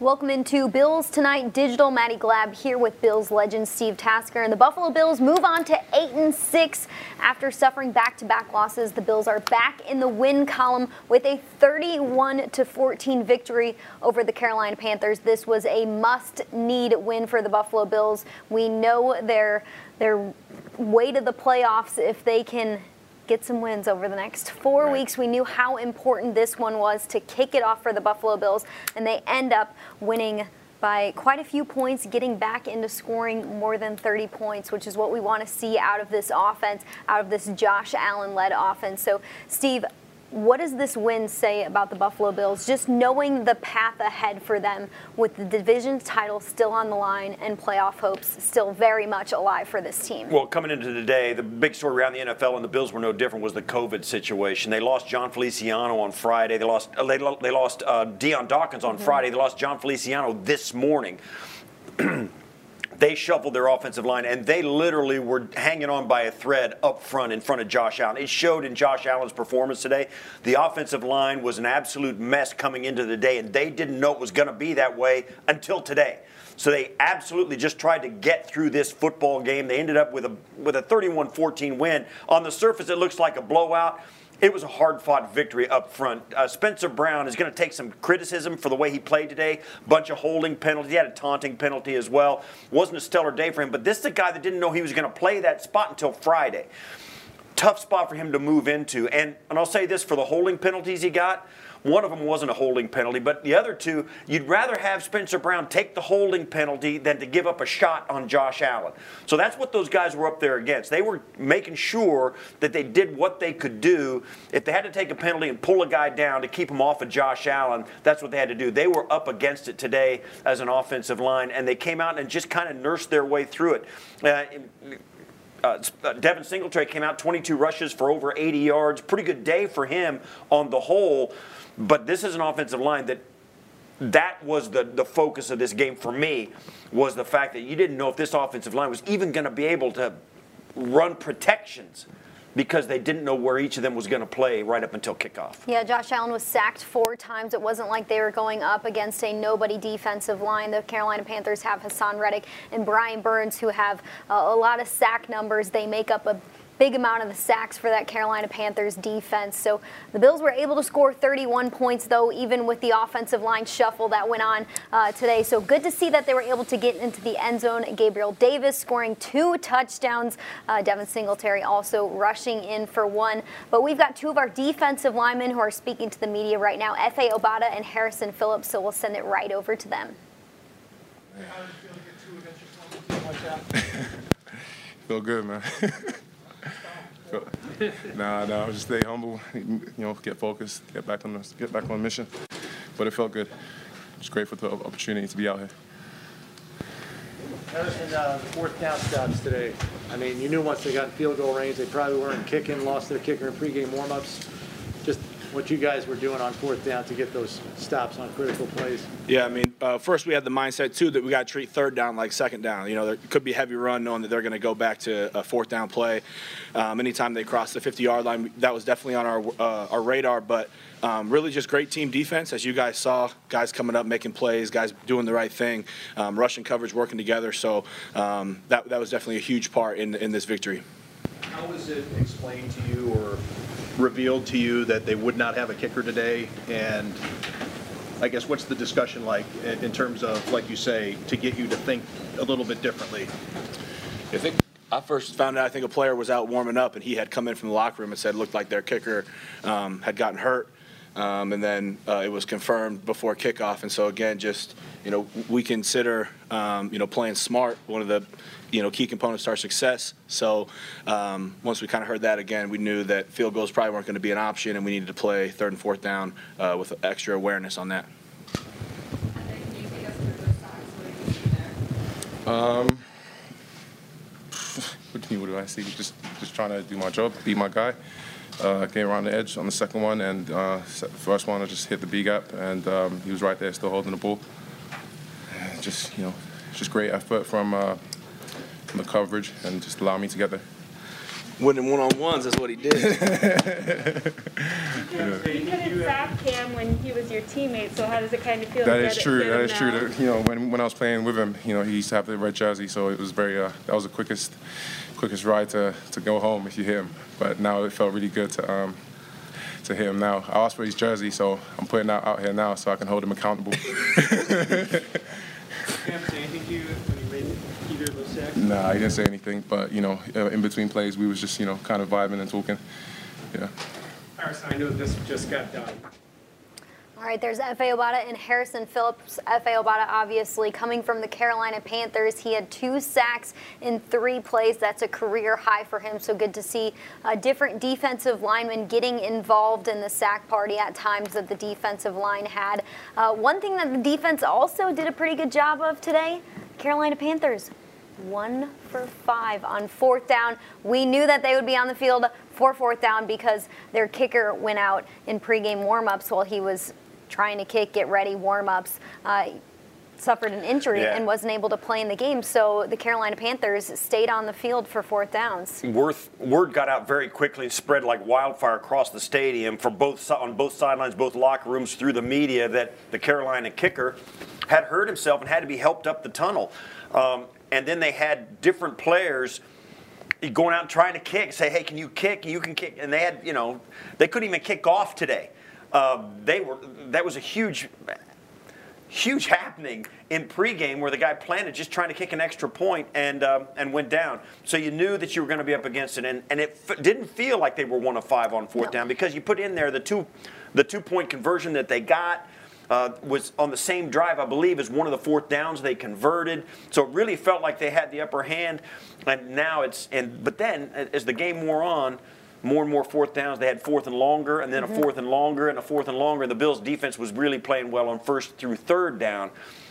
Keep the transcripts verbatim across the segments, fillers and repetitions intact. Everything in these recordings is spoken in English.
Welcome into Bills Tonight Digital. Maddie Glab here with Bills legend Steve Tasker. And the Buffalo Bills move on to eight and six. After suffering back-to-back losses, the Bills are back in the win column with a thirty-one to fourteen victory over the Carolina Panthers. This was a must-need win for the Buffalo Bills. We know their, their way to the playoffs if they can get some wins over the next four right. weeks. We knew how important this one was to kick it off for the Buffalo Bills, and they end up winning by quite a few points, getting back into scoring more than thirty points, which is what we want to see out of this offense, out of this Josh Allen-led offense. So, Steve, what does this win say about the Buffalo Bills, just knowing the path ahead for them with the division title still on the line and playoff hopes still very much alive for this team? Well, coming into today, the big story around the N F L, and the Bills were no different, was the COVID situation. They lost John Feliciano on Friday. They lost, uh, they lo- they lost uh, Deion Dawkins on mm-hmm. Friday. They lost John Feliciano this morning. They shuffled their offensive line, and they literally were hanging on by a thread up front in front of Josh Allen. It showed in Josh Allen's performance today. The offensive line was an absolute mess coming into the day, and they didn't know it was going to be that way until today. So they absolutely just tried to get through this football game. They ended up with a with a thirty-one fourteen win. On the surface, it looks like a blowout. It was a hard-fought victory up front. Uh, Spencer Brown is going to take some criticism for the way he played today. Bunch of holding penalties. He had a taunting penalty as well. Wasn't a stellar day for him, but this is the guy that didn't know he was going to play that spot until Friday. Tough spot for him to move into. And, and I'll say this, for the holding penalties he got, one of them wasn't a holding penalty, but the other two, you'd rather have Spencer Brown take the holding penalty than to give up a shot on Josh Allen. So that's what those guys were up there against. They were making sure that they did what they could do. If they had to take a penalty and pull a guy down to keep him off of Josh Allen, that's what they had to do. They were up against it today as an offensive line, and they came out and just kind of nursed their way through it. Uh, Uh, Devin Singletary came out, twenty-two rushes for over eighty yards. Pretty good day for him on the whole. But this is an offensive line that that was the, the focus of this game for me, was the fact that you didn't know if this offensive line was even going to be able to run protections, because they didn't know where each of them was going to play right up until kickoff. Yeah, Josh Allen was sacked four times. It wasn't like they were going up against a nobody defensive line. The Carolina Panthers have Hassan Reddick and Brian Burns, who have uh, a lot of sack numbers. They make up a big amount of the sacks for that Carolina Panthers defense. So the Bills were able to score thirty-one points, though, even with the offensive line shuffle that went on uh, today. So good to see that they were able to get into the end zone. Gabriel Davis scoring two touchdowns. Uh, Devin Singletary also rushing in for one. But we've got two of our defensive linemen who are speaking to the media right now, Efe Obada and Harrison Phillips, so we'll send it right over to them. How do you feel to get two against your team like that? Feel good, man. nah, nah, just stay humble, you know, get focused, get back on the, get back on mission. But it felt good. It's great for the opportunity to be out here. Harrison, uh, fourth down stops today. I mean, you knew once they got in field goal range, they probably weren't kicking, lost their kicker in pregame warm-ups. Just what you guys were doing on fourth down to get those stops on critical plays. Yeah, I mean, uh, first we had the mindset, too, that we got to treat third down like second down. You know, there could be a heavy run, knowing that they're going to go back to a fourth down play. Um, anytime they crossed the fifty-yard line, that was definitely on our uh, our radar. But um, really just great team defense, as you guys saw, guys coming up, making plays, guys doing the right thing, um, rushing coverage, working together. So um, that, that was definitely a huge part in, in this victory. How was it explained to you or revealed to you that they would not have a kicker today? And I guess what's the discussion like in terms of, like you say, to get you to think a little bit differently? I think I first found out, I think a player was out warming up, and he had come in from the locker room and said it looked like their kicker um, had gotten hurt. Um, and then uh, it was confirmed before kickoff. And so, again, just, you know, we consider, um, you know, playing smart one of the, you know, key components to our success. So um, once we kind of heard that again, we knew that field goals probably weren't going to be an option, and we needed to play third and fourth down uh, with extra awareness on that. Um, what do I see? Just, just trying to do my job, be my guy. Uh, came around the edge on the second one, and uh, first one I just hit the B gap, and um, he was right there, still holding the ball. Just, you know, just great effort from uh, from the coverage, and just allowed me to get there. winning one-on-ones, that's what he did. yeah. You couldn't sack Cam when he was your teammate, so how does it kind of feel? That is true. That is true. That, you know, when when I was playing with him, you know, he used to have the red jersey, so it was very. Uh, that was the quickest, quickest ride to to go home if you hit him. But now it felt really good to um, to hit him. Now I asked for his jersey, so I'm putting that out here now, so I can hold him accountable. Nah, he didn't say anything, but, you know, in between plays, we was just, you know, kind of vibing and talking, yeah. All right, so I know this just got done. All right, there's Efe Obada and Harrison Phillips. Efe Obada, obviously, coming from the Carolina Panthers. He had two sacks in three plays. That's a career high for him, so good to see uh, different defensive linemen getting involved in the sack party at times that the defensive line had. Uh, one thing that the defense also did a pretty good job of today, Carolina Panthers. One for five on fourth down. We knew that they would be on the field for fourth down because their kicker went out in pregame warm-ups while he was trying to kick, get ready, warm-ups, uh, suffered an injury yeah. and wasn't able to play in the game. So the Carolina Panthers stayed on the field for fourth downs. Worth, word got out very quickly and spread like wildfire across the stadium for both on both sidelines, both locker rooms, through the media that the Carolina kicker had hurt himself and had to be helped up the tunnel. Um, And then they had different players going out and trying to kick, say, hey, can you kick? You can kick. And they had, you know, they couldn't even kick off today. Uh, they were that was a huge, huge happening in pregame where the guy planted just trying to kick an extra point and um, and went down. So you knew that you were going to be up against it, and and it f- didn't feel like they were one of five on fourth no. down because you put in there the two, the two point conversion that they got. Uh, was on the same drive, I believe, as one of the fourth downs they converted. So it really felt like they had the upper hand. And now it's and but then as the game wore on, more and more fourth downs. They had fourth and longer, and then mm-hmm. a fourth and longer, and a fourth and longer. And the Bills' defense was really playing well on first through third down.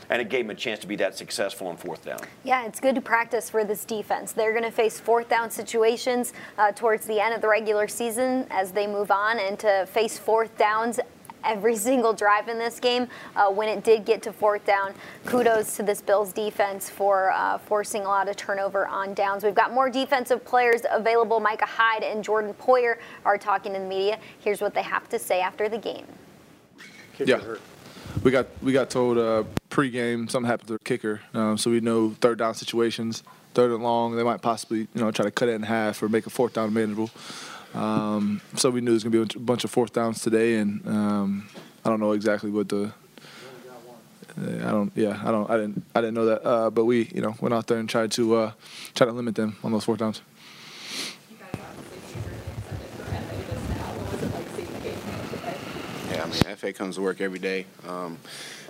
And it gave them a chance to be that successful on fourth down. Yeah, it's good to practice for this defense. They're going to face fourth down situations uh, towards the end of the regular season as they move on, and to face fourth downs every single drive in this game. Uh, when it did get to fourth down, kudos to this Bills defense for uh, forcing a lot of turnover on downs. We've got more defensive players available. Micah Hyde and Jordan Poyer are talking to the media. Here's what they have to say after the game. Kicker yeah. hurt. We got we got told uh, pregame something happened to the kicker, um, so we know third down situations, third and long. They might possibly you know try to cut it in half or make a fourth down manageable. Um, so we knew there's going to be a bunch of fourth downs today, and um, I don't know exactly what the. I don't. Yeah, I don't. I didn't. I didn't know that. Uh, but we, you know, went out there and tried to uh, try to limit them on those fourth downs. Yeah, I mean, F A comes to work every day. Um,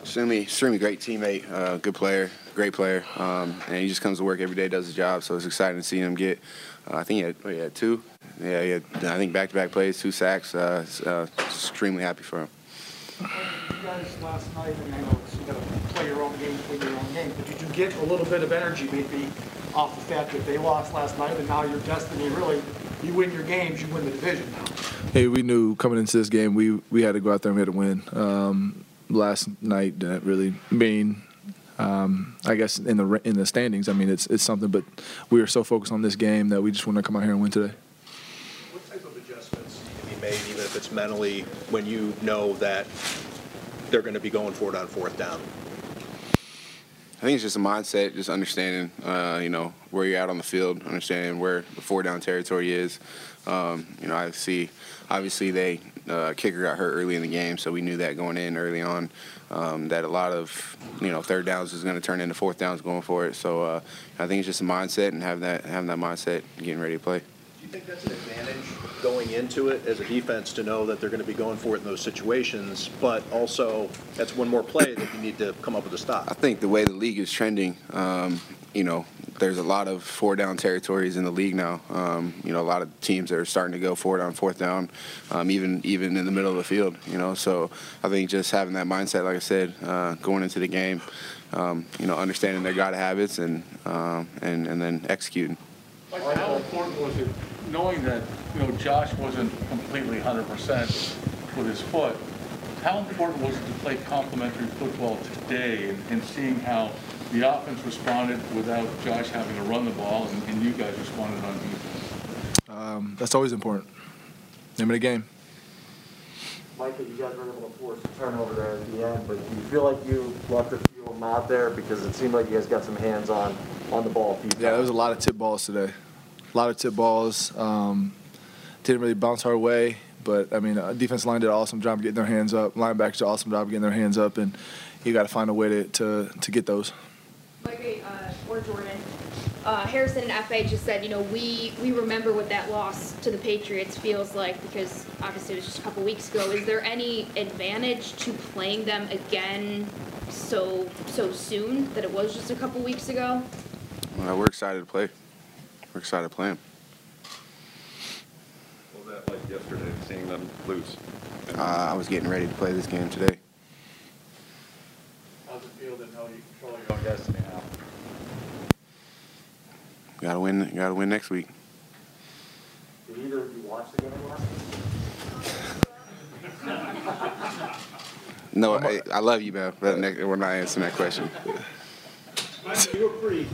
extremely, extremely great teammate, uh, good player, great player, um, and he just comes to work every day, does his job. So it's exciting to see him get. Uh, I think he had, oh, he had two. Yeah, yeah. I think back-to-back plays, two sacks. Uh, uh, extremely happy for him. You guys last night, and I know you got to play your own game, play your own game. But did you get a little bit of energy maybe off the fact that they lost last night, and now your destiny really, you win your games, you win the division now? Hey, we knew coming into this game, we we had to go out there and we had to win. Um, last night didn't really mean. Um, I guess in the in the standings, I mean, it's it's something, but we were so focused on this game that we just want to come out here and win today. What type of adjustments can be made, even if it's mentally, when you know that they're going to be going for it on fourth down? I think it's just a mindset, just understanding, uh, you know, where you're at on the field, understanding where the four down territory is. Um, you know, I see, obviously, they uh, kicker got hurt early in the game, so we knew that going in early on. Um, that a lot of, you know, third downs is going to turn into fourth downs going for it. So uh, I think it's just a mindset and having that having that mindset and getting ready to play. Do you think that's an advantage going into it as a defense to know that they're going to be going for it in those situations, but also that's one more play that you need to come up with a stop? I think the way the league is trending, um, you know, there's a lot of four-down territories in the league now. Um, you know, a lot of teams that are starting to go four-down, fourth-down, um, even even in the middle of the field, you know. So I think just having that mindset, like I said, uh, going into the game, um, you know, understanding their God habits and, um, and and then executing. Like, how important was it knowing that, you know, Josh wasn't completely one hundred percent with his foot? How important was it to play complementary football today and, and seeing how the offense responded without Josh having to run the ball, and, and you guys responded on defense? um, that's always important. Name of the game. Micah, you guys were able to force a turnover there at the end, but do you feel like you left a few of them out there? Because it seemed like you guys got some hands on, on the ball. Yeah, there was a lot of tip balls today. A lot of tip balls. Um, didn't really bounce our way. But, I mean, uh, defense line did an awesome job getting their hands up. Linebackers did an awesome job getting their hands up. And you got to find a way to, to, to get those. Micah, uh, or Jordan, uh, Harrison and Efe just said, you know, we, we remember what that loss to the Patriots feels like because, obviously, it was just a couple weeks ago. Is there any advantage to playing them again so so soon that it was just a couple weeks ago? Well, we're excited to play. We're excited to play them. Like yesterday, seeing them lose? Uh, I was getting ready to play this game today. How's it feel and how do you control your own destiny now? Gotta win, gotta win next week. Did either of you watch the game last week? No, I, I love you, man, but we're not answering that question. Mike, you were pretty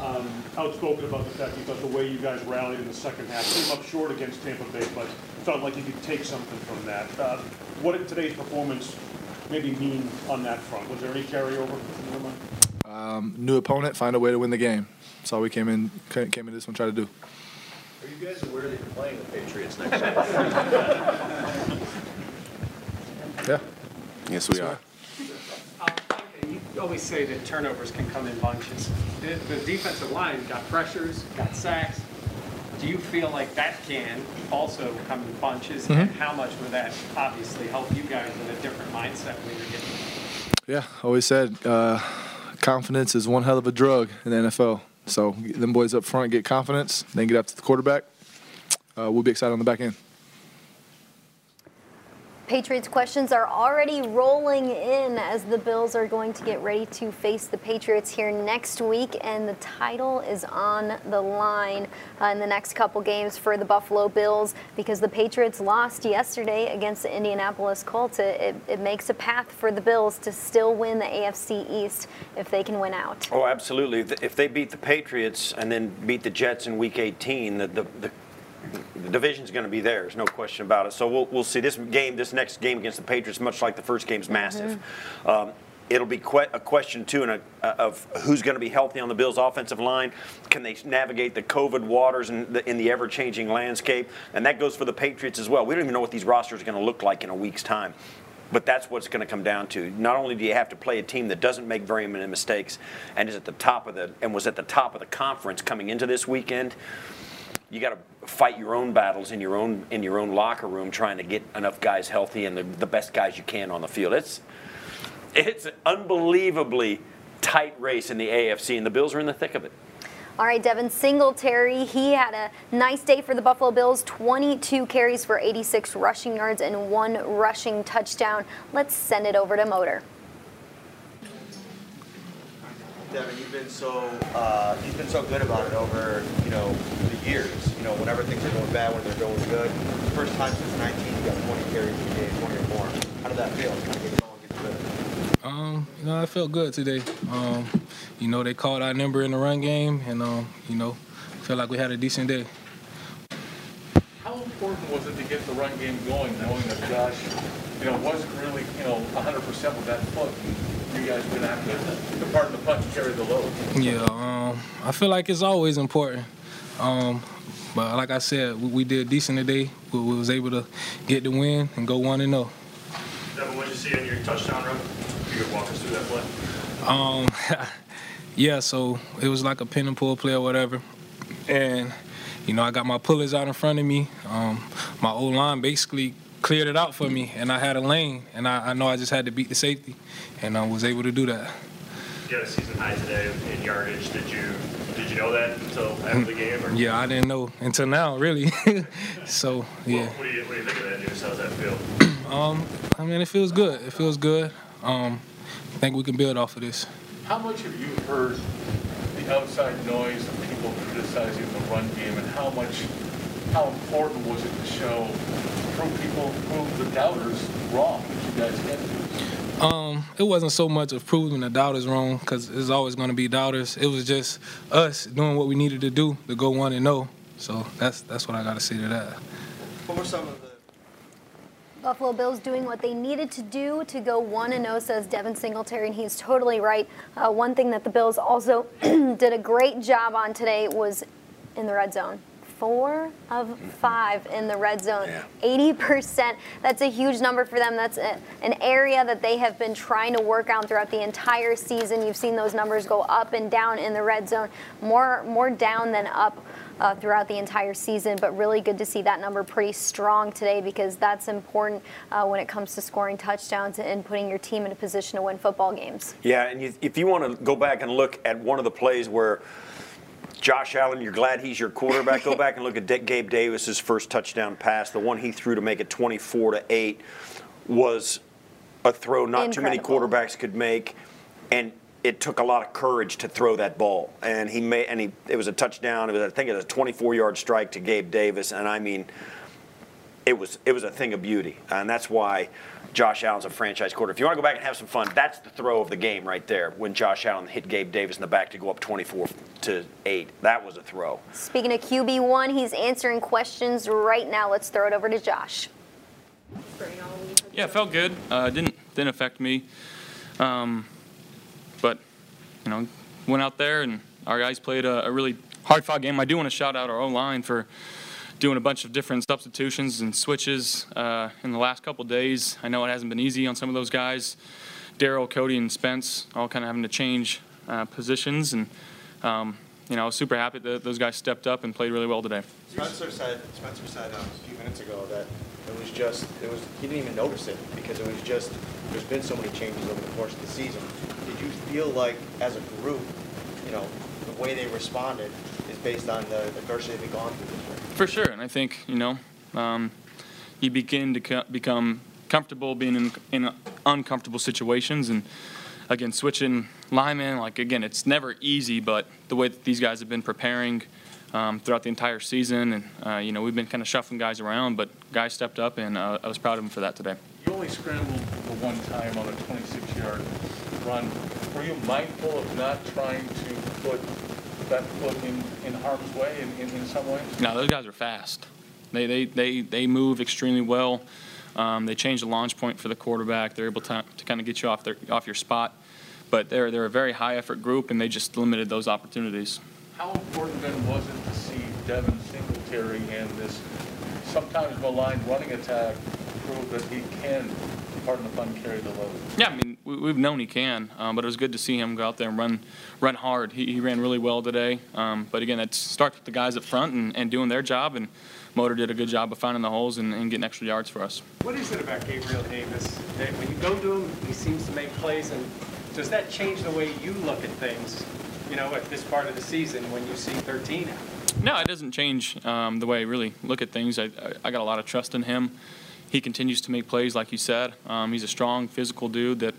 um, outspoken about the fact you thought the way you guys rallied in the second half came up short against Tampa Bay, but felt like you could take something from that. Uh, what did today's performance maybe mean on that front? Was there any carryover? Um, new opponent, find a way to win the game. That's all we came in came in this one trying to do. Are you guys aware that you're playing the Patriots next time? Yeah. Yes, we are. You always say that turnovers can come in bunches. The, the defensive line got pressures, got sacks. Do you feel like that can also come in bunches? Mm-hmm. And how much would that obviously help you guys with a different mindset when you're getting there? Yeah, I always said uh, confidence is one hell of a drug in the N F L. So them boys up front get confidence, then get up to the quarterback. Uh, we'll be excited on the back end. Patriots questions are already rolling in as the Bills are going to get ready to face the Patriots here next week, and the title is on the line uh, in the next couple games for the Buffalo Bills because the Patriots lost yesterday against the Indianapolis Colts. It, it, it makes a path for the Bills to still win the A F C East if they can win out. Oh, absolutely. If they beat the Patriots and then beat the Jets in Week eighteen, the, the, the The division's going to be there. There's no question about it. So we'll we'll see this game, this next game against the Patriots, much like the first game's massive. Mm-hmm. um, it'll be que a question too, and of who's going to be healthy on the Bills' offensive line. Can they navigate the COVID waters and the, in the ever-changing landscape? And that goes for the Patriots as well. We don't even know what these rosters are going to look like in a week's time. But that's what it's going to come down to. Not only do you have to play a team that doesn't make very many mistakes, and is at the top of the and was at the top of the conference coming into this weekend. You got to fight your own battles in your own in your own locker room, trying to get enough guys healthy and the, the best guys you can on the field. It's it's an unbelievably tight race in the A F C, and the Bills are in the thick of it. All right, Devin Singletary, he had a nice day for the Buffalo Bills, twenty-two carries for eighty-six rushing yards and one rushing touchdown. Let's send it over to Motor. Devin, you've been so uh, you've been so good about it over you know the years. You know, whenever things are going bad, when they're going good. First time since nineteen, you got twenty carries a game, twenty or more. How did that feel? How did it all get good? Um, you know, I felt good today. Um, you know, they called our number in the run game, and um, you know, felt like we had a decent day. How important was it to get the run game going, knowing that Josh, you know, wasn't really you know one hundred percent with that foot? You guys are going to have to, the part of the punch, carry the load. Yeah, um, I feel like it's always important. Um, but like I said, we, we did decent today. We, we was able to get the win and go one and oh. Devin, what did you see on your touchdown run? You could walk us through that play. Um, yeah, so it was like a pin and pull play or whatever. And, you know, I got my pullers out in front of me. Um, my O-line basically cleared it out for me, and I had a lane, and I, I know I just had to beat the safety, and I was able to do that. You had a season high today in yardage. Did you did you know that until after the game? Or? Yeah, I didn't know until now, really. So yeah. Well, what, do you, what do you think of that news? How's that feel? Um, I mean, it feels good. It feels good. Um, I think we can build off of this. How much have you heard the outside noise of people criticizing the run game, and how much, how important was it to show? People prove the doubters wrong that you guys get? Um, it wasn't so much of proving the doubters wrong because there's always going to be doubters. It was just us doing what we needed to do to go one and oh. So that's that's what I got to say to that. What were some of the Buffalo Bills doing what they needed to do to go one and oh, says Devin Singletary, and he's totally right. Uh, one thing that the Bills also did a great job on today was in the red zone. Four of five in the red zone, yeah. eighty percent. That's a huge number for them. That's a, an area that they have been trying to work on throughout the entire season. You've seen those numbers go up and down in the red zone, more, more down than up. Uh, throughout the entire season, but really good to see that number pretty strong today, because that's important uh, when it comes to scoring touchdowns and putting your team in a position to win football games. Yeah, and you, if you want to go back and look at one of the plays where Josh Allen, you're glad he's your quarterback, go back and look at De- Gabe Davis's first touchdown pass. The one he threw to make it twenty-four to eight was a throw not Incredible. Too many quarterbacks could make, and it took a lot of courage to throw that ball, and he made, and he, it was a touchdown. It was, I think, it was a twenty-four-yard strike to Gabe Davis, and I mean, it was it was a thing of beauty, and that's why Josh Allen's a franchise quarterback. If you want to go back and have some fun, that's the throw of the game right there. When Josh Allen hit Gabe Davis in the back to go up twenty-four to eight, that was a throw. Speaking of Q B one, he's answering questions right now. Let's throw it over to Josh. Yeah, it felt good. Uh, didn't didn't affect me. Um, But, you know, went out there and our guys played a, a really hard-fought game. I do want to shout out our O-line for doing a bunch of different substitutions and switches uh, in the last couple of days. I know it hasn't been easy on some of those guys. Darryl, Cody, and Spence all kind of having to change uh, positions. And, um, you know, I was super happy that those guys stepped up and played really well today. Spencer said, Spencer said um, a few minutes ago that it was just, it was, he didn't even notice it because it was just, there's been so many changes over the course of the season. Did you feel like, as a group, you know, the way they responded is based on the adversity they've gone through this year? For sure, and I think, you know, um, you begin to co- become comfortable being in, in uncomfortable situations, and again, switching linemen, like, again, it's never easy, but the way that these guys have been preparing um, throughout the entire season, and, uh, you know, we've been kind of shuffling guys around, but guys stepped up, and uh, I was proud of them for that today. You only scrambled for one time on a twenty-six-yard run. Were you mindful of not trying to put that foot in, in harm's way in, in, in some way? No, those guys are fast. They they they, they move extremely well. Um, they change the launch point for the quarterback. They're able to, to kind of get you off their off your spot. But they're they're a very high effort group, and they just limited those opportunities. How important then was it to see Devin Singletary and this sometimes maligned running attack prove that he can, pardon the pun, carry the load? Yeah, I mean, we, we've known he can, um, but it was good to see him go out there and run run hard. He, he ran really well today. Um, but, again, it starts with the guys up front and, and doing their job, and Motor did a good job of finding the holes and, and getting extra yards for us. What is it about Gabriel Davis that when you go to him, he seems to make plays, and does that change the way you look at things, you know, at this part of the season when you see thirteen out? No, it doesn't change um, the way I really look at things. I, I, I got a lot of trust in him. He continues to make plays, like you said. Um, he's a strong, physical dude that,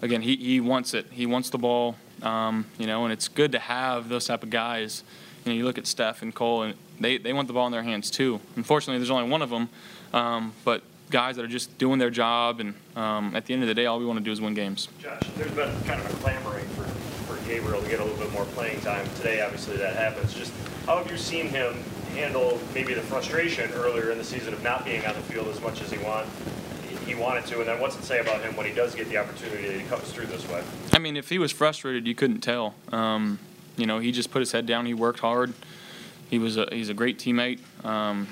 again, he, he wants it. He wants the ball, um, you know, and it's good to have those type of guys. You know, you look at Steph and Cole, and they, they want the ball in their hands too. Unfortunately, there's only one of them, um, but guys that are just doing their job, and um, at the end of the day, all we want to do is win games. Josh, there's been kind of a clamoring for, for Gabriel to get a little bit more playing time. Today, obviously, that happens. Just how have you seen him handle maybe the frustration earlier in the season of not being on the field as much as he want, he wanted to, and then what's it say about him when he does get the opportunity that he comes through this way? I mean, if he was frustrated, you couldn't tell. Um, you know, he just put his head down. He worked hard. He was a, he's a great teammate. Um,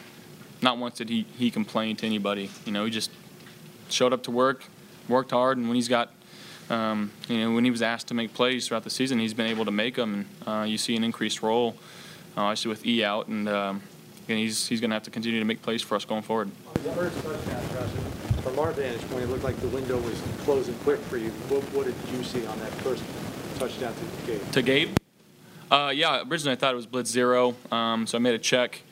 not once did he, he complain to anybody. You know, he just showed up to work, worked hard, and when he's got, um, you know, when he was asked to make plays throughout the season, he's been able to make them. And, uh, you see an increased role. Obviously, uh, with E out, and um, and he's he's going to have to continue to make plays for us going forward. The first touchdown, Josh, from our vantage point, it looked like the window was closing quick for you. What, what did you see on that first touchdown to Gabe? To Gabe? Uh, yeah, originally I thought it was blitz zero, um, so I made a check.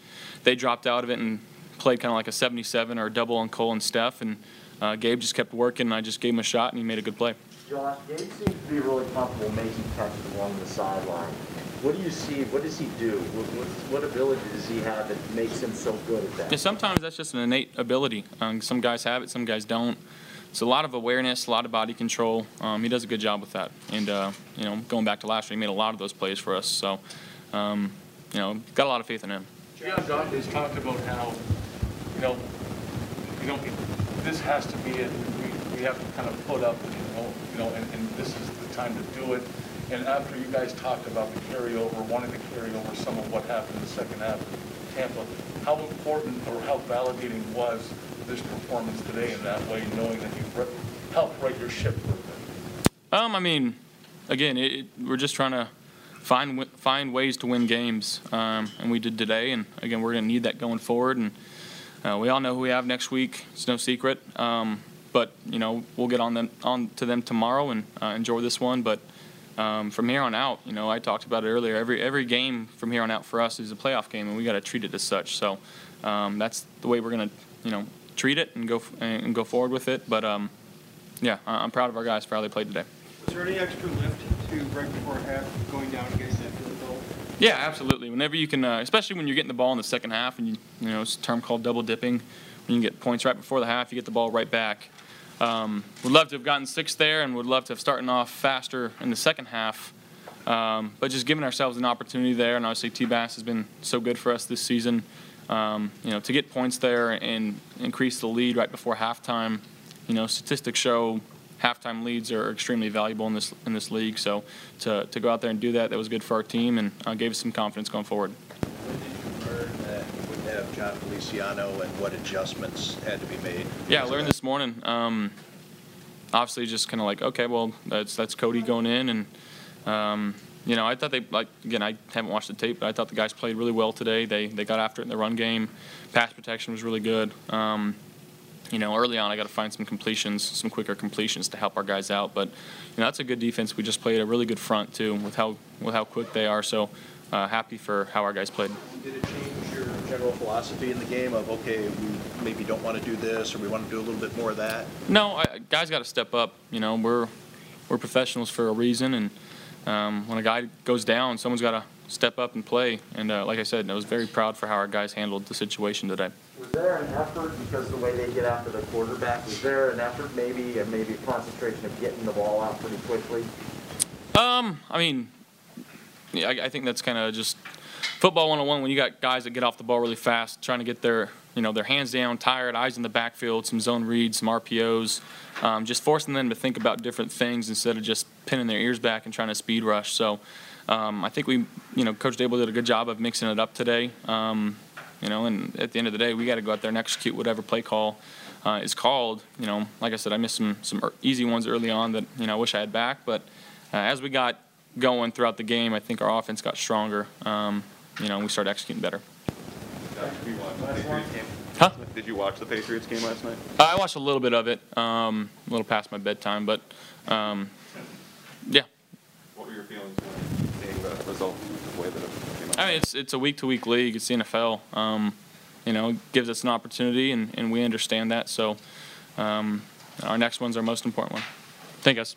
They dropped out of it and played kind of like a seventy-seven or a double on Cole and Steph, and uh, Gabe just kept working, and I just gave him a shot, and he made a good play. Josh, Gabe seems to be really comfortable making catches along the sideline. What do you see? What does he do? What, what ability does he have that makes him so good at that? Yeah, sometimes that's just an innate ability. Um, some guys have it, some guys don't. It's a lot of awareness, a lot of body control. Um, he does a good job with that. And, uh, you know, going back to last year, he made a lot of those plays for us. So, um, you know, got a lot of faith in him. Deion Dawkins talked about how, you know, you know, this has to be it. We, we have to kind of put up, you know, you know, and, and this is the time to do it. And after you guys talked about the carryover, wanting to carry over some of what happened in the second half of Tampa, how important or how validating was this performance today in that way, knowing that you've re helped right your ship for a bit? Um, I mean, again, it, it, we're just trying to find find ways to win games, um, and we did today. And again, we're going to need that going forward. And uh, we all know who we have next week; it's no secret. Um, but you know, we'll get on them on to them tomorrow and uh, enjoy this one. But um, from here on out, you know, I talked about it earlier. Every every game from here on out for us is a playoff game, and we got to treat it as such. So um, that's the way we're going to, you know, treat it and go and go forward with it. But um, yeah, I'm proud of our guys for how they played today. Was there any extra lift to right before half going down against that field goal? Yeah, absolutely. Whenever you can, uh, especially when you're getting the ball in the second half, and you, you know, it's a term called double dipping. When you get points right before the half, you get the ball right back. Um, would love to have gotten six there, and would love to have started off faster in the second half. Um, but just giving ourselves an opportunity there, and obviously T-Bass has been so good for us this season. Um, you know, to get points there and increase the lead right before halftime, you know, statistics show halftime leads are extremely valuable in this in this league. So to to go out there and do that, that was good for our team and uh, gave us some confidence going forward. When did you learn that you would have John Feliciano and what adjustments had to be made? Yeah, I learned this morning. Um, obviously, just kind of like, okay, well, that's that's Cody going in, and um, you know, I thought they, like, again, I haven't watched the tape, but I thought the guys played really well today. They they got after it in the run game. Pass protection was really good. Um, you know, early on I got to find some completions, some quicker completions to help our guys out. But, you know, that's a good defense. We just played a really good front, too, with how with how quick they are. So uh, happy for how our guys played. Did it change your general philosophy in the game of, okay, we maybe don't want to do this or we want to do a little bit more of that? No, I, guys got to step up. You know, we're, we're professionals for a reason, and Um, when a guy goes down, someone's got to step up and play. And uh, like I said, I was very proud for how our guys handled the situation today. Was there an effort, because the way they get after the quarterback, was there an effort maybe, and maybe concentration of getting the ball out pretty quickly? Um, I mean, yeah, I, I think that's kind of just football one oh one when you got guys that get off the ball really fast, trying to get their, you know, their hands down, tired, eyes in the backfield, some zone reads, some R P Os, um, just forcing them to think about different things instead of just pinning their ears back and trying to speed rush. So um, I think we, you know, Coach Daboll did a good job of mixing it up today. Um, you know, and at the end of the day, we got to go out there and execute whatever play call uh, is called. You know, like I said, I missed some some easy ones early on that, you know, I wish I had back. But uh, as we got going throughout the game, I think our offense got stronger. Um, you know, and we started executing better. Did you watch the Patriots game? Huh? Did you watch the Patriots game last night? Uh, I watched a little bit of it, um, a little past my bedtime, but um, yeah. What were your feelings when seeing the result, the way that it came out? I mean, it's it's a week-to-week league. It's the N F L. Um, you know, it gives us an opportunity, and, and we understand that. So um, our next one's our most important one. Thank you, guys.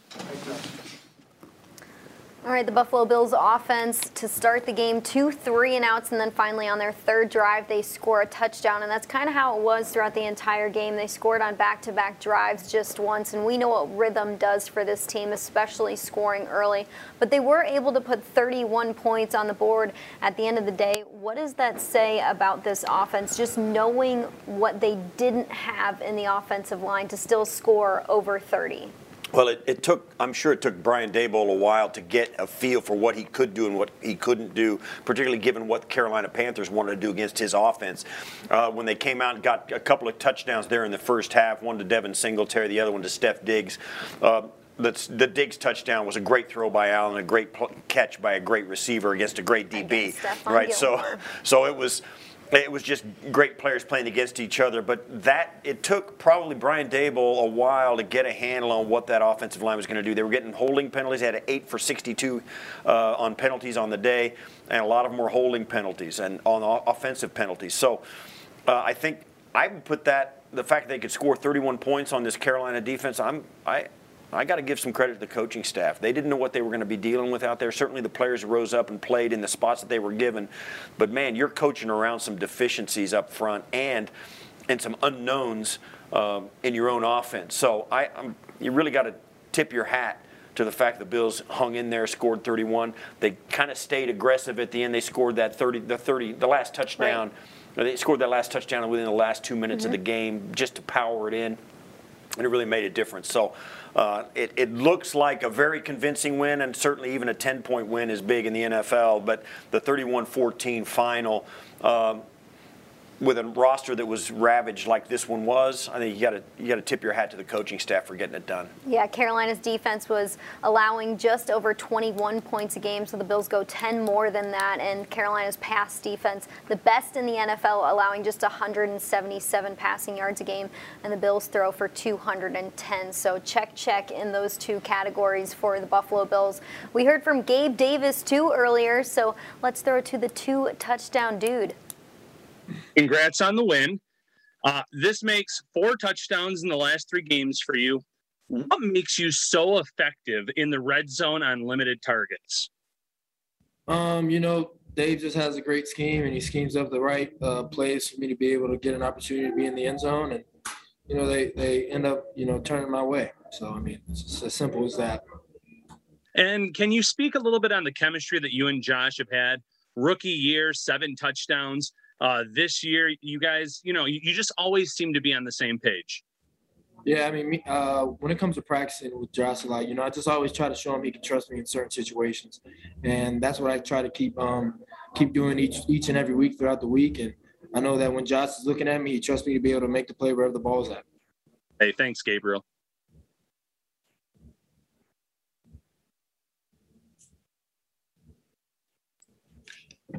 All right, the Buffalo Bills offense to start the game, two three and outs, and then finally on their third drive, they score a touchdown, and that's kind of how it was throughout the entire game. They scored on back-to-back drives just once, and we know what rhythm does for this team, especially scoring early. But they were able to put thirty-one points on the board at the end of the day. What does that say about this offense, just knowing what they didn't have in the offensive line to still score over thirty? Well, it, it took, I'm sure it took Brian Daboll a while to get a feel for what he could do and what he couldn't do, particularly given what the Carolina Panthers wanted to do against his offense. Uh, when they came out and got a couple of touchdowns there in the first half, one to Devin Singletary, the other one to Steph Diggs. Uh, The, the Diggs touchdown was a great throw by Allen, a great catch by a great receiver against a great D B, right? So, so it was, it was just great players playing against each other. But that it took probably Brian Daboll a while to get a handle on what that offensive line was going to do. They were getting holding penalties. They had an eight for sixty-two uh, on penalties on the day, and a lot of them were holding penalties and on offensive penalties. So, uh, I think I would put that the fact that they could score thirty-one points on this Carolina defense. I'm I. I got to give some credit to the coaching staff. They didn't know what they were going to be dealing with out there. Certainly the players rose up and played in the spots that they were given. But, man, you're coaching around some deficiencies up front and and some unknowns um, in your own offense. So I, I'm, you really got to tip your hat to the fact the Bills hung in there, scored thirty-one. They kind of stayed aggressive at the end. They scored that thirty, the thirty, the last touchdown. Right. They scored that last touchdown within the last two minutes mm-hmm. of the game just to power it in. And it really made a difference. So uh, it, it looks like a very convincing win, and certainly even a ten-point win is big in the N F L. But the thirty-one fourteen final, um, with a roster that was ravaged like this one was, I think you got to you got to tip your hat to the coaching staff for getting it done. Yeah, Carolina's defense was allowing just over twenty-one points a game, so the Bills go ten more than that. And Carolina's pass defense, the best in the N F L, allowing just one hundred seventy-seven passing yards a game, and the Bills throw for two hundred ten. So check, check in those two categories for the Buffalo Bills. We heard from Gabe Davis too earlier, so let's throw it to the two touchdown dude. Congrats on the win. Uh, this makes four touchdowns in the last three games for you. What makes you so effective in the red zone on limited targets? Um, you know, Dave just has a great scheme, and he schemes up the right uh, plays for me to be able to get an opportunity to be in the end zone. And, you know, they, they end up, you know, turning my way. So, I mean, it's as simple as that. And can you speak a little bit on the chemistry that you and Josh have had? Rookie year, seven touchdowns. Uh, this year, you guys, you know, you just always seem to be on the same page. Yeah, I mean, me, uh, when it comes to practicing with Josh a lot, you know, I just always try to show him he can trust me in certain situations. And that's what I try to keep um, keep doing each each and every week throughout the week. And I know that when Josh is looking at me, he trusts me to be able to make the play wherever the ball is at. Hey, thanks, Gabriel.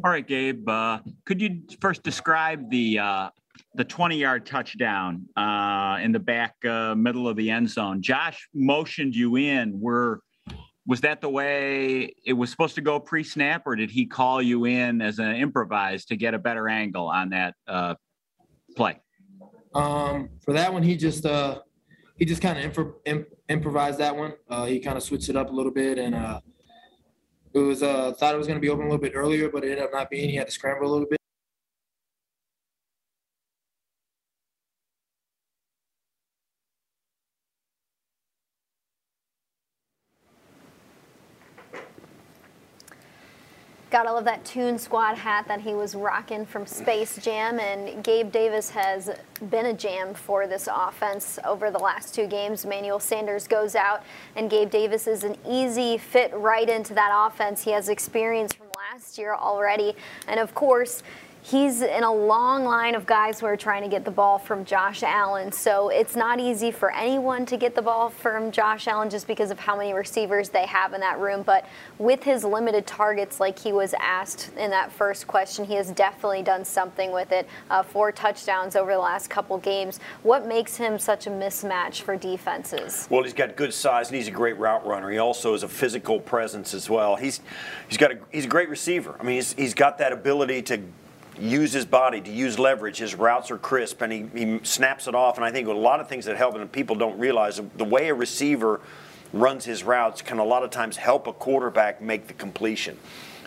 All right, Gabe, uh, could you first describe the uh, the twenty-yard touchdown uh, in the back uh, middle of the end zone? Josh motioned you in. Were, was that the way it was supposed to go pre-snap, or did he call you in as an improvise to get a better angle on that uh, play? Um, for that one, he just uh, he just kind of imp- imp- improvised that one. Uh, he kind of switched it up a little bit, and uh, – It was uh, thought it was going to be open a little bit earlier, but it ended up not being. He had to scramble a little bit. Got all of that Toon Squad hat that he was rocking from Space Jam, and Gabe Davis has been a jam for this offense over the last two games. Emmanuel Sanders goes out, and Gabe Davis is an easy fit right into that offense. He has experience from last year already, and of course, he's in a long line of guys who are trying to get the ball from Josh Allen, so it's not easy for anyone to get the ball from Josh Allen just because of how many receivers they have in that room. But with his limited targets, like he was asked in that first question, he has definitely done something with it. Uh, four touchdowns over the last couple games. What makes him such a mismatch for defenses? Well, he's got good size, and he's a great route runner. He also is a physical presence as well. He's he's got a he's a great receiver. I mean, he's he's got that ability to use his body, to use leverage. His routes are crisp, and he, he snaps it off. And I think a lot of things that help, and people don't realize, the way a receiver runs his routes can a lot of times help a quarterback make the completion.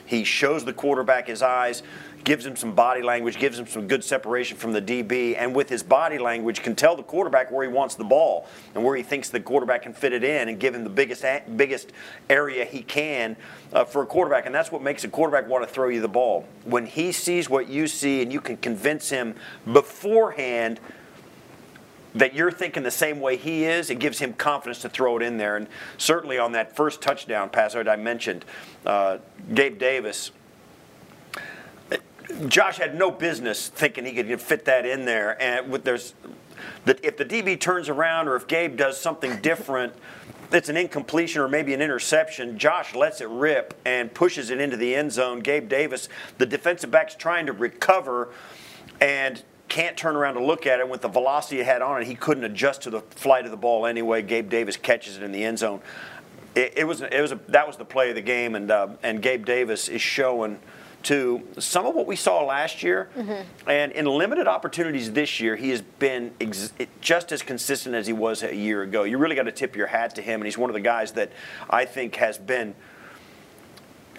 He shows the quarterback his eyes, gives him some body language, gives him some good separation from the D B, and with his body language can tell the quarterback where he wants the ball and where he thinks the quarterback can fit it in, and give him the biggest biggest area he can uh, for a quarterback. And that's what makes a quarterback want to throw you the ball. When he sees what you see and you can convince him beforehand that you're thinking the same way he is, it gives him confidence to throw it in there. And certainly on that first touchdown pass that I mentioned, uh, Gabe Davis, Josh had no business thinking he could fit that in there. And with there's, that if the D B turns around or if Gabe does something different, it's an incompletion or maybe an interception. Josh lets it rip and pushes it into the end zone. Gabe Davis, the defensive back's trying to recover and can't turn around to look at it. With the velocity it had on it, he couldn't adjust to the flight of the ball anyway. Gabe Davis catches it in the end zone. It, it was it was a, that was the play of the game, and uh, and Gabe Davis is showing to some of what we saw last year, mm-hmm. and in limited opportunities this year, he has been ex- just as consistent as he was a year ago. You really got to tip your hat to him, and he's one of the guys that I think has been.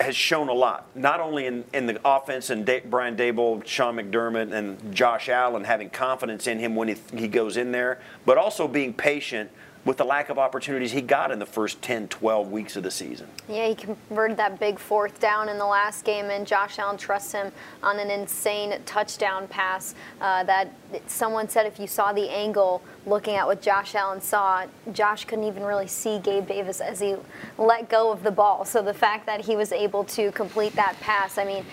has shown a lot, not only in, in the offense and da- Brian Daboll, Sean McDermott, and Josh Allen having confidence in him when he, th- he goes in there, but also being patient with the lack of opportunities he got in the first ten, twelve weeks of the season. Yeah, he converted that big fourth down in the last game, and Josh Allen trusts him on an insane touchdown pass uh, that someone said if you saw the angle looking at what Josh Allen saw, Josh couldn't even really see Gabe Davis as he let go of the ball. So the fact that he was able to complete that pass, I mean,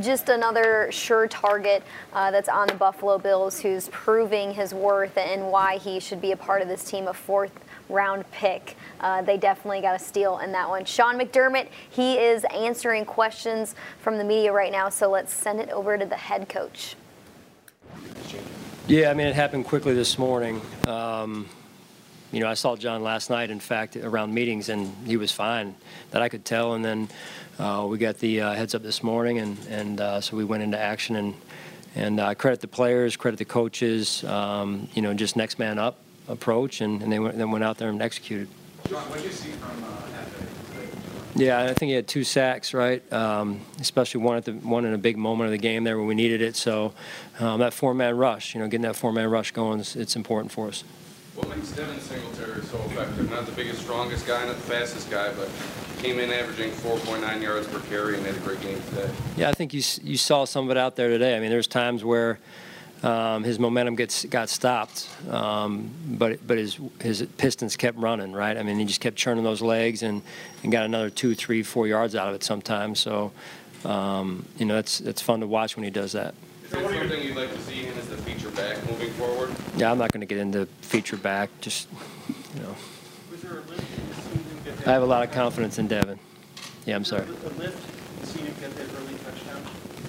just another sure target uh, that's on the Buffalo Bills, who's proving his worth and why he should be a part of this team, a fourth round pick. Uh, they definitely got a steal in that one. Sean McDermott, he is answering questions from the media right now, so let's send it over to the head coach. Yeah, I mean, it happened quickly this morning. Um, you know, I saw John last night, in fact, around meetings, and he was fine, that I could tell. And then uh, we got the uh, heads up this morning, and, and uh, so we went into action. And and uh, credit the players, credit the coaches, um, you know, just next man up approach, and, and they went, then went out there and executed. John, what did you see from uh, Efe? Yeah, I think he had two sacks, right? Um, especially one at the one in a big moment of the game there when we needed it. So um, that four-man rush, you know, getting that four-man rush going, is, it's important for us. What makes Devin Singletary so effective? Not the biggest, strongest guy, not the fastest guy, but came in averaging four point nine yards per carry and had a great game today. Yeah, I think you you saw some of it out there today. I mean, there's times where um, his momentum gets got stopped, um, but but his his Pistons kept running, right? I mean, he just kept churning those legs and, and got another two, three, four yards out of it sometimes. So, um, you know, it's it's fun to watch when he does that. Is that something you'd like to see him as the feature back moving forward? Yeah, I'm not going to get into feature back. Just, you know. Was there a lift that seen him get that I have a lot of confidence in Devin. Yeah, I'm sorry. Was there a lift that seen him get that early touchdown?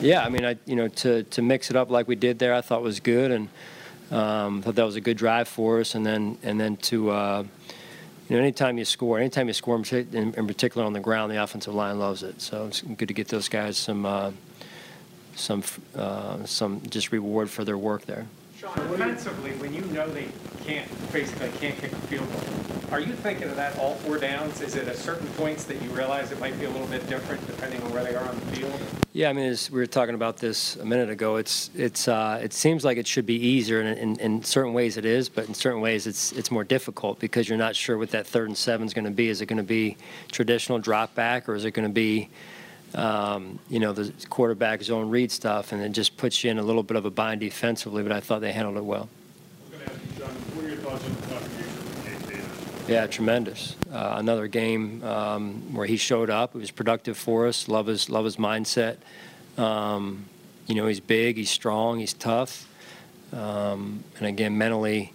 Yeah, I mean, I you know, to, to mix it up like we did there, I thought was good, and um, thought that was a good drive for us. And then and then to, uh, you know, anytime you score, anytime you score in, in particular on the ground, the offensive line loves it. So it's good to get those guys some. Uh, some uh, some just reward for their work there. Sean, offensively, when you know they can't, basically can't kick a field goal, are you thinking of that all four downs? Is it at certain points that you realize it might be a little bit different depending on where they are on the field? Yeah, I mean, as we were talking about this a minute ago, it's it's uh, it seems like it should be easier, and in, in, in certain ways it is, but in certain ways it's it's more difficult because you're not sure what that third and seven is going to be. Is it going to be traditional drop back, or is it going to be Um, you know, the quarterback zone read stuff, and it just puts you in a little bit of a bind defensively, but I thought they handled it well. I was going to ask you, John, what are your thoughts on the contribution from Gabe Davis? Yeah, tremendous. Uh, another game um, where he showed up. It was productive for us. Love his, love his mindset. Um, you know, he's big, he's strong, he's tough. Um, and, again, mentally,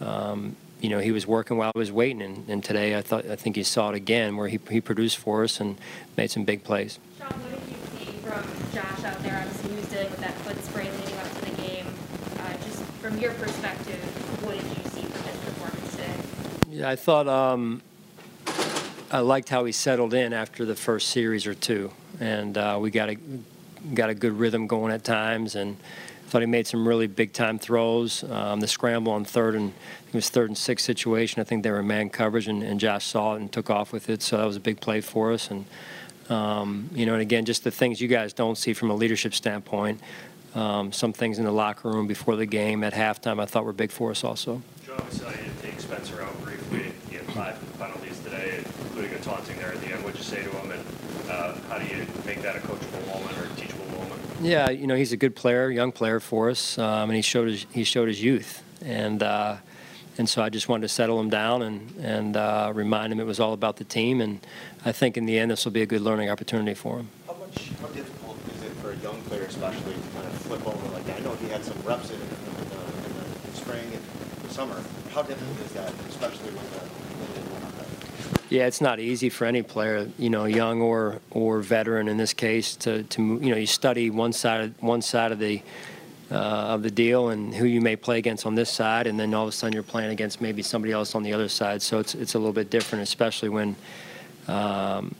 um, you know, he was working while I was waiting, and, and today I thought I think he saw it again where he, he produced for us and made some big plays. Sean, what did you see from Josh out there? Obviously, he was dealing with that foot sprain leading up to the game. Uh, just from your perspective, what did you see from his performance today? Yeah, I thought um, I liked how he settled in after the first series or two, and uh, we got a got a good rhythm going at times, and thought he made some really big-time throws. Um, the scramble on third and it was third and six situation. I think they were in man coverage, and, and Josh saw it and took off with it. So that was a big play for us. And um, you know, and again, just the things you guys don't see from a leadership standpoint. Um, some things in the locker room before the game at halftime, I thought were big for us also. John, I saw you take Spencer out briefly. He had five penalties today, including a taunting there at the end. What'd you say to him, and uh, how do you make that a coachable moment or teachable? Yeah, you know, he's a good player, young player for us, um, and he showed his he showed his youth, and uh, and so I just wanted to settle him down and and uh, remind him it was all about the team, and I think in the end this will be a good learning opportunity for him. How much how difficult is it for a young player, especially, to kind of flip over like that? I know he had some reps in, in, the, in the spring and the summer. How difficult is that, especially when the, when the Yeah, it's not easy for any player, you know, young or or veteran in this case, to, to you know, you study one side one side of the uh, of the deal and who you may play against on this side, and then all of a sudden you're playing against maybe somebody else on the other side. So it's it's a little bit different, especially when um,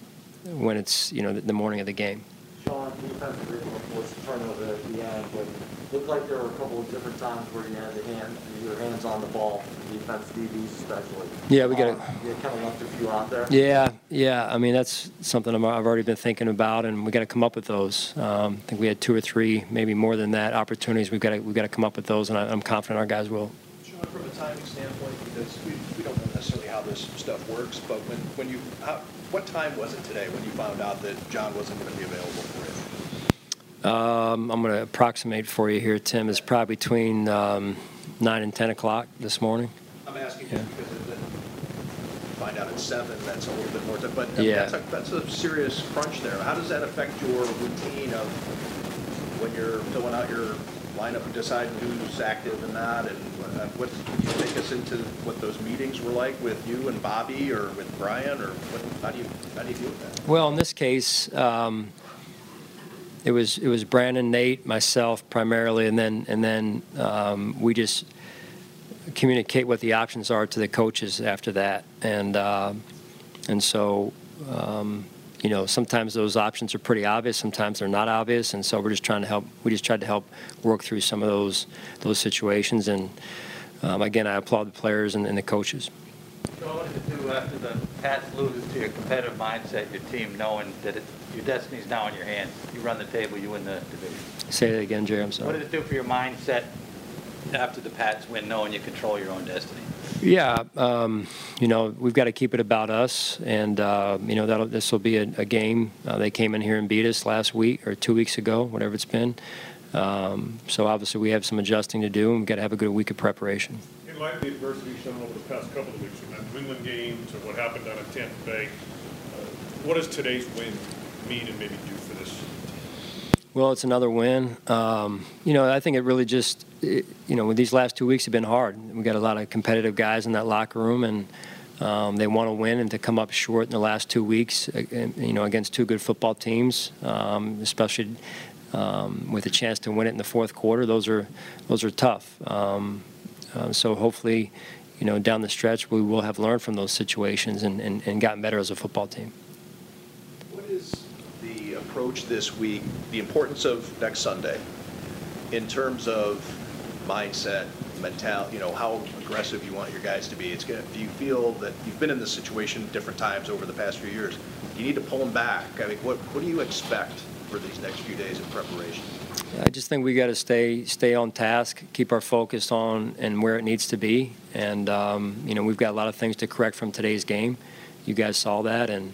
when it's, you know, the, the morning of the game. Sean, defensively, what's the turnover at the end? But looked like there were a couple of different times where you had the hand, your hands on the ball, defense D Bs especially. Yeah, we got um, it. You kind of left a few out there. Yeah, yeah. I mean, that's something I'm, I've already been thinking about, and we got to come up with those. Um, I think we had two or three, maybe more than that, opportunities. We've got to we've got to come up with those, and I, I'm confident our guys will. Sean, from a timing standpoint, because we we don't know stuff works, but when, when you, how, what time was it today when you found out that John wasn't going to be available for you? Um, I'm going to approximate for you here, Tim. It's probably between um, nine and ten o'clock this morning. I'm asking yeah. you because it, it, find out at seven, that's a little bit more time. But I mean, yeah. that's, a, that's a serious crunch there. How does that affect your routine of when you're filling out your lineup and deciding who's active and not? And what, can you take us into what those meetings were like with you and Bobby or with Brian? Or what, how, do you, how do you deal with that? Well, in this case, um, it was it was Brandon, Nate, myself primarily, and then, and then um, we just – communicate what the options are to the coaches after that, and uh, and so um, you know, sometimes those options are pretty obvious, sometimes they're not obvious, and so we're just trying to help. We just tried to help work through some of those those situations, and um, again, I applaud the players and, and the coaches. So I wanted to do after the Pat alluded to your competitive mindset, your team knowing that it, your destiny is now in your hands. You run the table, you win the division. Say that again, Jerry. I'm sorry. What did it do for your mindset after the Pats win, knowing you control your own destiny? Yeah, um, you know, we've got to keep it about us, and uh, you know, that'll, this will be a, a game. Uh, they came in here and beat us last week or two weeks ago, whatever it's been. Um, so obviously, we have some adjusting to do, and we've got to have a good week of preparation. In light of the adversity shown over the past couple of weeks, from that New England game to what happened down in Tampa Bay, uh, what does today's win mean and maybe do for this? Well, it's another win. Um, you know, I think it really just, it, you know, these last two weeks have been hard. We got a lot of competitive guys in that locker room, and um, they want to win. And to come up short in the last two weeks, you know, against two good football teams, um, especially um, with a chance to win it in the fourth quarter, those are those are tough. Um, uh, so hopefully, you know, down the stretch, we will have learned from those situations and, and, and gotten better as a football team. Approach this week, the importance of next Sunday in terms of mindset, mentality, you know, how aggressive you want your guys to be. It's gonna, if you feel that you've been in this situation different times over the past few years, you need to pull them back. I mean, what, what do you expect for these next few days in preparation? I just think we got to stay stay on task, keep our focus on and where it needs to be. And, um, you know, we've got a lot of things to correct from today's game. You guys saw that, and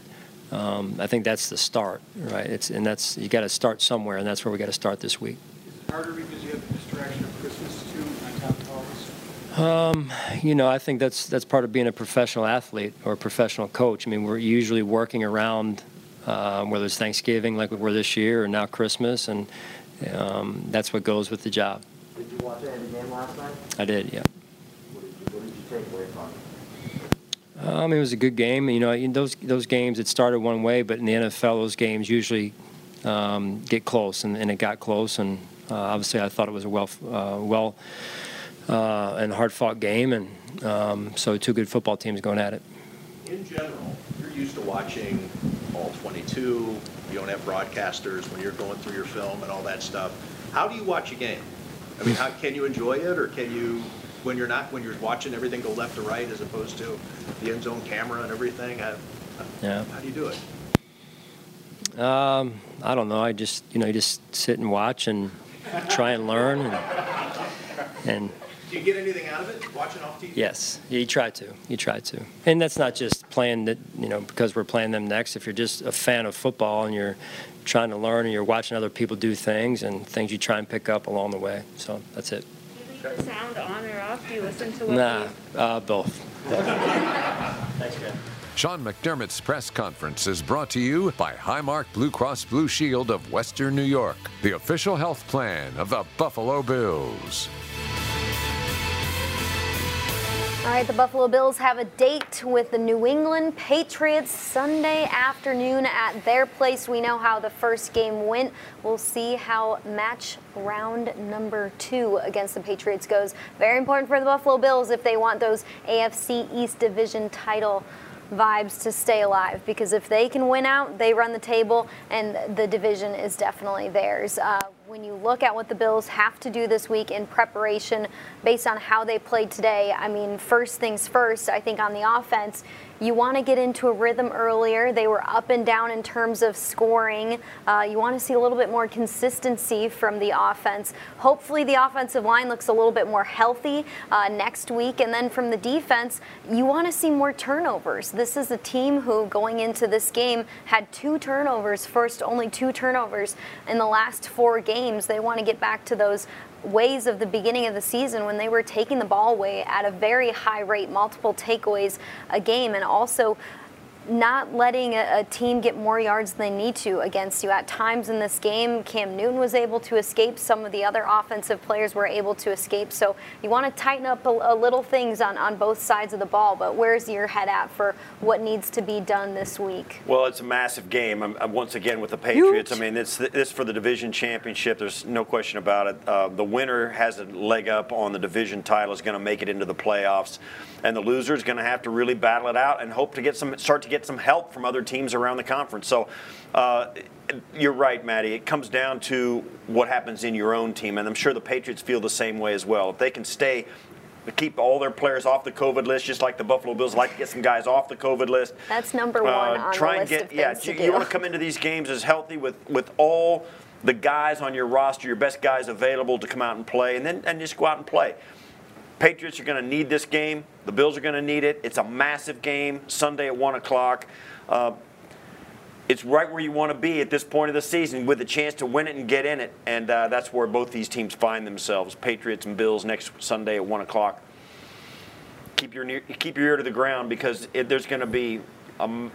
Um, I think that's the start, right? It's and that's you got to start somewhere, and that's where we got to start this week. Is it harder because you have the distraction of Christmas too on top of all this? Um, you know, I think that's that's part of being a professional athlete or a professional coach. I mean, we're usually working around uh, whether it's Thanksgiving, like we were this year, or now Christmas, and um, that's what goes with the job. Did you watch any of the game last night? I did, yeah. What did you, what did you take away from it? Um, it was a good game. You know, in those those games, it started one way, but in the N F L, those games usually um, get close, and, and it got close. And uh, obviously, I thought it was a well, uh, well, uh, and hard-fought game, and um, so two good football teams going at it. In general, you're used to watching all twenty-two. You don't have broadcasters when you're going through your film and all that stuff. How do you watch a game? I mean, how can you enjoy it, or can you? When you're not, when you're watching everything go left to right as opposed to the end zone camera and everything, I, I, yeah. How do you do it? Um, I don't know. I just, you know, you just sit and watch and try and learn. And, and do you get anything out of it, watching off T V? Yes, you try to. You try to. And that's not just playing that, you know, because we're playing them next. If you're just a fan of football and you're trying to learn and you're watching other people do things and things you try and pick up along the way. So that's it. The sound on or off? Do you listen to what? Nah, you... uh, both. Thanks, Jim. Sean McDermott's press conference is brought to you by Highmark Blue Cross Blue Shield of Western New York, the official health plan of the Buffalo Bills. All right, the Buffalo Bills have a date with the New England Patriots Sunday afternoon at their place. We know how the first game went. We'll see how match round number two against the Patriots goes. Very important for the Buffalo Bills if they want those A F C East division title vibes to stay alive, because if they can win out, they run the table, and the division is definitely theirs. Uh, When you look at what the Bills have to do this week in preparation based on how they played today, I mean, first things first, I think on the offense, You want to get into a rhythm earlier. They were up and down in terms of scoring. Uh, you want to see a little bit more consistency from the offense. Hopefully the offensive line looks a little bit more healthy uh, next week. And then from the defense, you want to see more turnovers. This is a team who, going into this game, had two turnovers, first only two turnovers in the last four games. They want to get back to those ways of the beginning of the season when they were taking the ball away at a very high rate, multiple takeaways a game, and also not letting a, a team get more yards than they need to against you. At times in this game, Cam Newton was able to escape. Some of the other offensive players were able to escape. So you want to tighten up a, a little things on, on both sides of the ball, but where's your head at for what needs to be done this week? Well, it's a massive game. I'm, I'm once again with the Patriots. Huge. I mean, it's this for the division championship. There's no question about it. Uh, the winner has a leg up on the division title, is going to make it into the playoffs, and the loser is going to have to really battle it out and hope to get some start to get some help from other teams around the conference. So uh, you're right, Maddie. It comes down to what happens in your own team, and I'm sure the Patriots feel the same way as well. If they can stay, keep all their players off the COVID list, just like the Buffalo Bills like to get some guys off the COVID list. That's number one uh, on try the and list get, of yeah, things you, to do. You want to come into these games as healthy with, with all the guys on your roster, your best guys available to come out and play, and then and just go out and play. Patriots are going to need this game. The Bills are going to need it. It's a massive game, Sunday at one o'clock. Uh, it's right where you want to be at this point of the season with a chance to win it and get in it, and uh, that's where both these teams find themselves, Patriots and Bills, next Sunday at one o'clock. Keep your, near, keep your ear to the ground, because it, there's going to be a,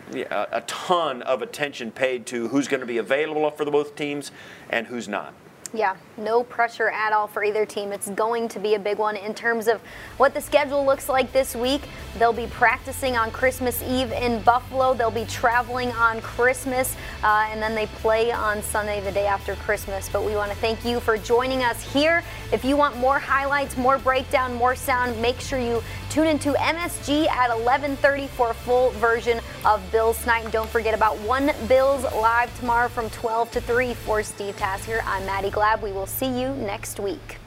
a ton of attention paid to who's going to be available for the both teams and who's not. Yeah, no pressure at all for either team. It's going to be a big one in terms of what the schedule looks like this week. They'll be practicing on Christmas Eve in Buffalo. They'll be traveling on Christmas, uh, and then they play on Sunday, the day after Christmas. But we want to thank you for joining us here. If you want more highlights, more breakdown, more sound, make sure you tune into M S G at eleven thirty for a full version of Bills Tonight. And don't forget about One Bills Live tomorrow from twelve to three. For Steve Tasker, I'm Maddie Glad. We will see you next week.